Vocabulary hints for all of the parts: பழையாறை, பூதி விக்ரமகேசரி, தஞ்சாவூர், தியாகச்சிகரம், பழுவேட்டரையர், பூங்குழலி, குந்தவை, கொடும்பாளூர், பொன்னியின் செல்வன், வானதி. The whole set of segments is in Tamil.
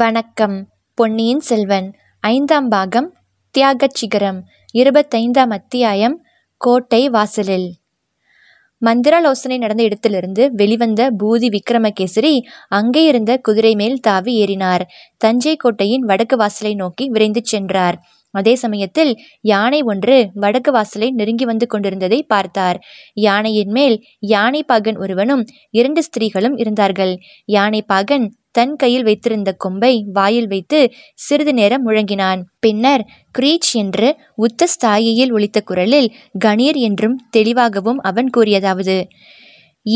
வணக்கம். பொன்னியின் செல்வன் 5ஆம் பாகம், தியாகச்சிகரம், 25ஆம் அத்தியாயம், கோட்டை வாசலில். மந்திராலோசனை நடந்த இடத்திலிருந்து வெளிவந்த பூதி விக்ரமகேசரி அங்கே இருந்த குதிரை மேல் தாவி ஏறினார். தஞ்சை கோட்டையின் வடக்கு வாசலை நோக்கி விரைந்து சென்றார். அதே சமயத்தில் யானை ஒன்று வடக்கு வாசலை நெருங்கி வந்து கொண்டிருந்ததை பார்த்தார். யானையின் மேல் யானை பாகன் ஒருவனும் 2 ஸ்திரீகளும் இருந்தார்கள். யானை பாகன் தன் கையில் வைத்திருந்த கொம்பை வாயில் வைத்து சிறிது நேரம் முழங்கினான். பின்னர் கிரீச் என்று உத்த ஸ்தாயியில் ஒலித்த குரலில் கணீர் என்றும் தெளிவாகவும் அவன் கூறியதாவது: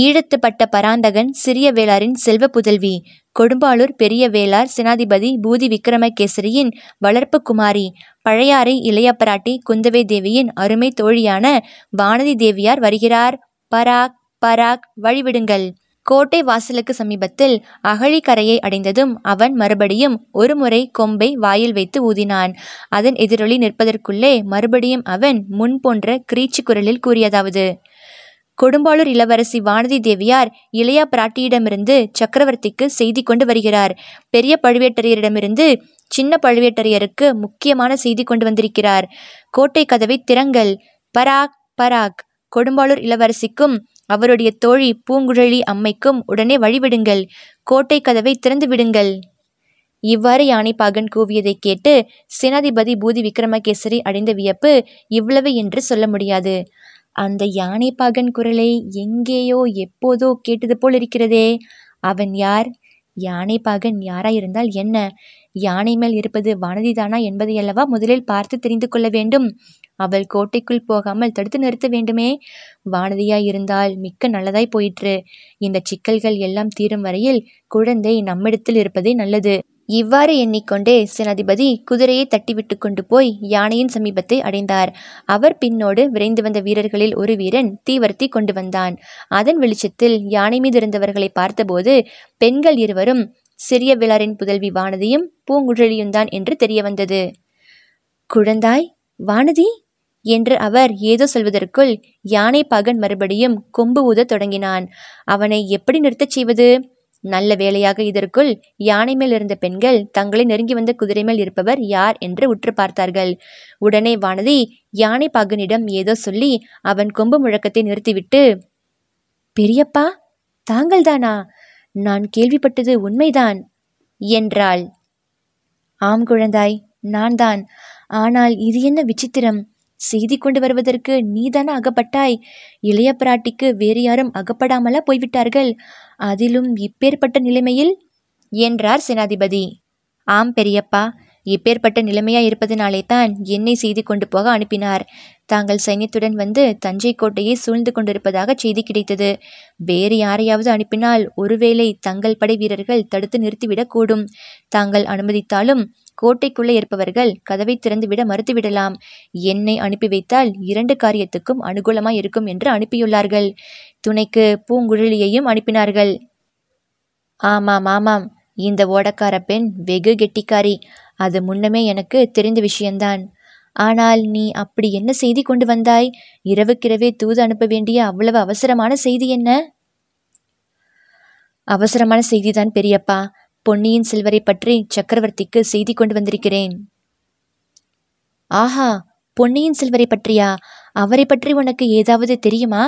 ஈழத்துப்பட்ட பராந்தகன் சிறிய வேளாரின் செல்வ புதல்வி, கொடும்பாளூர் பெரிய வேளார் சேனாதிபதி பூதி விக்ரமகேசரியின் வளர்ப்பு குமாரி, பழையாறை இளையப்பராட்டி குந்தவை தேவியின் அருமை தோழியான வானதி தேவியார் வருகிறார். பராக் பராக், வழிவிடுங்கள். கோட்டை வாசலுக்கு சமீபத்தில் அகழிக்கரையை அடைந்ததும் அவன் மறுபடியும் ஒரு முறை கொம்பை வாயில் வைத்து ஊதினான். அதன் எதிரொலி நிற்பதற்குள்ளே மறுபடியும் அவன் முன்போன்ற கிரீச்சு குரலில் கூறியதாவது: கொடும்பாளூர் இளவரசி வானதி தேவியார் இளையா பிராட்டியிடமிருந்து சக்கரவர்த்திக்கு செய்தி கொண்டு வருகிறார். பெரிய பழுவேட்டரையரிடமிருந்து சின்ன பழுவேட்டரையருக்கு முக்கியமான செய்தி கொண்டு வந்திருக்கிறார். கோட்டை கதவை திறங்கள். பராக் பராக். கொடும்பாளூர் இளவரசிக்கும் அவருடைய தோழி பூங்குழலி அம்மைக்கும் உடனே வழிவிடுங்கள். கோட்டை கதவை திறந்து விடுங்கள். இவ்வாறு யானைப்பாகன் கூவியதை கேட்டு சேனாதிபதி பூதி விக்ரமகேசரி அடைந்த வியப்பு இவ்வளவு என்று சொல்ல முடியாது. அந்த யானைப்பாகன் குரலை எங்கேயோ எப்போதோ கேட்டது போல் இருக்கிறதே. அவன் யார்? யானைப்பாகன் யாராயிருந்தால் என்ன? யானை மேல் இருப்பது வானதிதானா என்பதையல்லவா முதலில் பார்த்து தெரிந்து கொள்ள வேண்டும். அவள் கோட்டைக்குள் போகாமல் தடுத்து நிறுத்த வேண்டுமே. வானதியாயிருந்தால் மிக்க நல்லதாய் போயிற்று. இந்த சிக்கல்கள் எல்லாம் தீரும் வரையில் குழந்தை நம்மிடத்தில் இருப்பதே நல்லது. இவ்வாறு எண்ணிக்கொண்டே சேனாதிபதி குதிரையை தட்டிவிட்டு கொண்டு போய் யானையின் சமீபத்தை அடைந்தார். அவர் பின்னோடு விரைந்து வந்த வீரர்களில் ஒரு வீரன் தீவர்த்தி கொண்டு வந்தான். அதன் வெளிச்சத்தில் யானை மீது இருந்தவர்களை பார்த்தபோது பெண்கள் இருவரும் சிறிய வேளாரின் புதல்வி வானதியும் பூங்குழலியும் தான் என்று தெரிய வந்தது. குழந்தாய் வானதி என்று அவர் ஏதோ சொல்வதற்குள் யானை பாகன் மறுபடியும் கொம்பு ஊத தொடங்கினான். அவனை எப்படி நிறுத்தச் செய்வது? நல்ல வேளையாக இதற்குள் யானை மேல் இருந்த பெண்கள் தங்களை நெருங்கி வந்த குதிரை மேல் இருப்பவர் யார் என்று உற்று பார்த்தார்கள். உடனே வானதி யானை பாகனிடம் ஏதோ சொல்லி அவன் கொம்பு முழக்கத்தை நிறுத்திவிட்டு, பெரியப்பா தாங்கள்தானா? நான் கேள்விப்பட்டது உண்மைதான் என்றாள். ஆம் குழந்தாய், நான் தான். ஆனால் இது என்ன விசித்திரம்! செய்தி கொண்டு வருவதற்கு நீதான அகப்பட்டாய். இளைய பிராட்டிக்கு வேறு யாரும் அகப்படாமலா போய்விட்டார்கள்? அதிலும் இப்பேற்பட்ட நிலைமையில் என்றார் சேனாதிபதி. ஆம் பெரியப்பா, இப்பேற்பட்ட நிலைமையாய் இருப்பதனாலே தான் என்னை செய்தி கொண்டு போக அனுப்பினார். தாங்கள் சைன்யத்துடன் வந்து தஞ்சை கோட்டையை சூழ்ந்து கொண்டிருப்பதாக செய்தி கிடைத்தது. வேறு யாரையாவது அனுப்பினால் ஒருவேளை தங்கள் படை வீரர்கள் தடுத்து நிறுத்திவிடக்கூடும். தாங்கள் அனுமதித்தாலும் கோட்டைக்குள்ளே இருப்பவர்கள் கதவை திறந்துவிட மறுத்துவிடலாம். என்னை அனுப்பி வைத்தால் 2 காரியத்துக்கும் அனுகூலமாய் இருக்கும் என்று அனுப்பியுள்ளார்கள். துணைக்கு பூங்குழலியையும் அனுப்பினார்கள். ஆமாம் ஆமாம், இந்த ஓடக்கார பெண் வெகு கெட்டிக்காரி. அது முன்னமே எனக்கு தெரிந்த விஷயந்தான். ஆனால் நீ அப்படி என்ன செய்தி கொண்டு வந்தாய்? இரவுக்கிரவே தூது அனுப்ப வேண்டிய அவ்வளவு அவசரமான செய்தி என்ன? அவசரமான செய்திதான் பெரியப்பா. பொன்னியின் செல்வரை பற்றி சக்கரவர்த்திக்கு செய்தி கொண்டு வந்திருக்கிறேன். ஆஹா, பொன்னியின் செல்வரை பற்றியா? அவரை பற்றி உனக்கு ஏதாவது தெரியுமா?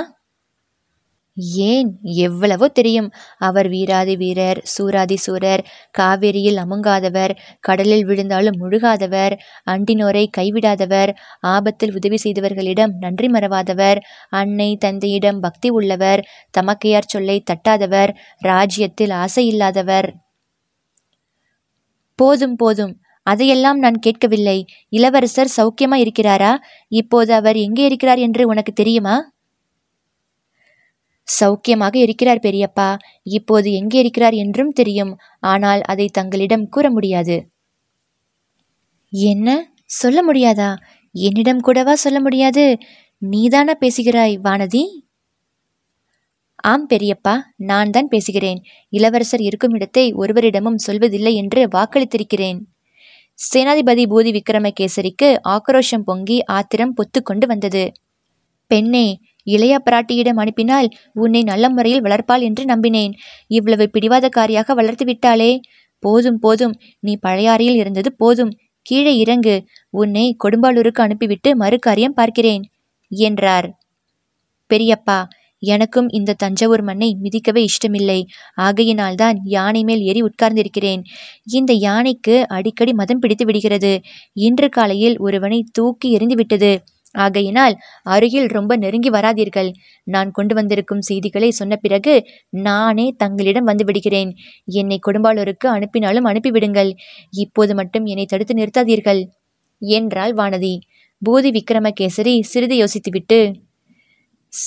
ஏன், எவ்வளவோ தெரியும். அவர் வீராதி வீரர், சூராதி சூரர், காவேரியில் அமுங்காதவர், கடலில் விழுந்தாலும் முழுகாதவர், அண்டினோரை கைவிடாதவர், ஆபத்தில் உதவி செய்தவர்களிடம் நன்றி மறவாதவர், அன்னை தந்தையிடம் பக்தி உள்ளவர், தமக்கையார் சொல்லை தட்டாதவர், ராஜ்யத்தில் ஆசை இல்லாதவர். போதும் போதும், அதையெல்லாம் நான் கேட்கவில்லை. இளவரசர் சௌக்கியமா இருக்கிறாரா? இப்போது அவர் எங்கே இருக்கிறார் என்று உனக்கு தெரியுமா? சௌக்கியமாக இருக்கிறார் பெரியப்பா. இப்போது எங்கே இருக்கிறார் என்றும் தெரியும். ஆனால் அதை தங்களிடம் கூற முடியாது. என்ன, சொல்ல முடியாதா? என்னிடம் கூடவா சொல்ல முடியாது? நீதானா பேசுகிறாய் வானதி? ஆம் பெரியப்பா, நான் தான் பேசுகிறேன். இளவரசர் இருக்கும் இடத்தை ஒருவரிடமும் சொல்வதில்லை என்று வாக்களித்திருக்கிறேன். சேனாதிபதி பூதி விக்ரமகேசரிக்கு ஆக்ரோஷம் பொங்கி ஆத்திரம் பொத்து கொண்டு வந்தது. பெண்ணே, இளைய பிராட்டியிடம் அனுப்பினால் உன்னை நல்ல முறையில் வளர்ப்பாள் என்று நம்பினேன். இவ்வளவு பிடிவாதக்காரியாக வளர்த்து விட்டாளே. போதும் போதும், நீ பழையாறையில் இருந்தது போதும், கீழே இறங்கு, உன்னை கொடும்பாளூருக்கு அனுப்பிவிட்டு மறு காரியம் பார்க்கிறேன் என்றார். பெரியப்பா, எனக்கும் இந்த தஞ்சாவூர் மண்ணை மிதிக்கவே இஷ்டமில்லை. ஆகையினால்தான் யானை மேல் ஏறி உட்கார்ந்திருக்கிறேன். இந்த யானைக்கு அடிக்கடி மதம் பிடித்து விடுகிறது. இன்று காலையில் ஒருவனை தூக்கி எறிந்து விட்டது. ஆகையினால் அருகில் ரொம்ப நெருங்கி வராதீர்கள். நான் கொண்டு வந்திருக்கும் செய்திகளை சொன்ன பிறகு நானே தங்களிடம் வந்து விடுகிறேன். என்னை கொடும்பாளூருக்கு அனுப்பினாலும் அனுப்பிவிடுங்கள். இப்போது மட்டும் என்னை தடுத்து நிறுத்தாதீர்கள் என்றாள் வானதி. பூதி விக்ரமகேசரி சிறிது யோசித்துவிட்டு,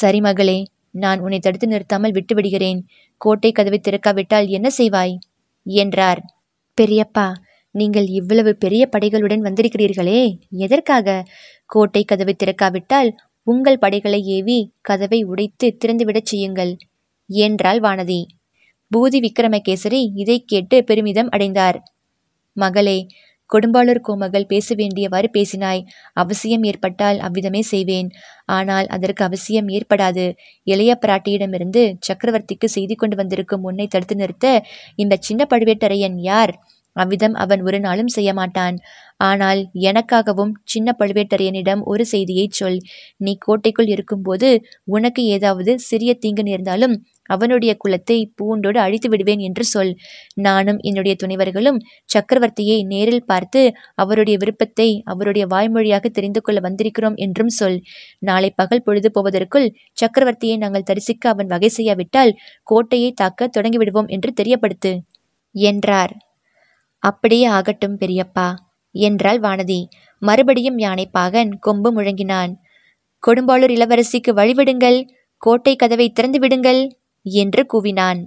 சரி மகளே, நான் உன்னை தடுத்து நிறுத்தாமல் விட்டு விடுகிறேன். கோட்டை கதவை திறக்காவிட்டால் என்ன செய்வாய் என்றார். பெரியப்பா, நீங்கள் இவ்வளவு பெரிய படைகளுடன் வந்திருக்கிறீர்களே, எதற்காக? கோட்டை கதவை திறக்காவிட்டால் உங்கள் படைகளை ஏவி கதவை உடைத்து திறந்துவிடச் செய்யுங்கள் என்றாள் வானதி. பூதி விக்ரமகேசரி இதை கேட்டு பெருமிதம் அடைந்தார். மகளே, கொடும்பாளூர் கோமகள் பேச வேண்டியவாறு பேசினாய். அவசியம் ஏற்பட்டால் அவ்விதமே செய்வேன். ஆனால் அதற்கு அவசியம் ஏற்படாது. இளைய பிராட்டியிடமிருந்து சக்கரவர்த்திக்கு செய்தி கொண்டு வந்திருக்கும் உன்னை தடுத்து நிறுத்த இந்த சின்ன பழுவேட்டரையன் யார்? அவ்விதம் அவன் ஒரு நாளும் செய்ய மாட்டான். ஆனால் எனக்காகவும் சின்ன பழுவேட்டரையனிடம் ஒரு செய்தியை சொல். நீ கோட்டைக்குள் இருக்கும்போது உனக்கு ஏதாவது சிறிய தீங்கு நேர்ந்தாலும் அவனுடைய குலத்தை பூண்டோடு அழித்து விடுவேன் என்று சொல். நானும் என்னுடைய துணைவர்களும் சக்கரவர்த்தியை நேரில் பார்த்து அவருடைய விருப்பத்தை அவருடைய வாய்மொழியாக தெரிந்து கொள்ள வந்திருக்கிறோம் என்றும் சொல். நாளை பகல் பொழுது போவதற்குள் சக்கரவர்த்தியை நாங்கள் தரிசிக்க அவன் வகை செய்யாவிட்டால் கோட்டையை தாக்க தொடங்கிவிடுவோம் என்று தெரியப்படுத்து என்றார். அப்படியே ஆகட்டும் பெரியப்பா என்றாள் வானதி. மறுபடியும் யானைப்பாகன் கொம்பு முழங்கினான். கொடும்பாளூர் இளவரசிக்கு வழிவிடுங்கள், கோட்டை கதவை திறந்து விடுங்கள் என்று கூவினான்.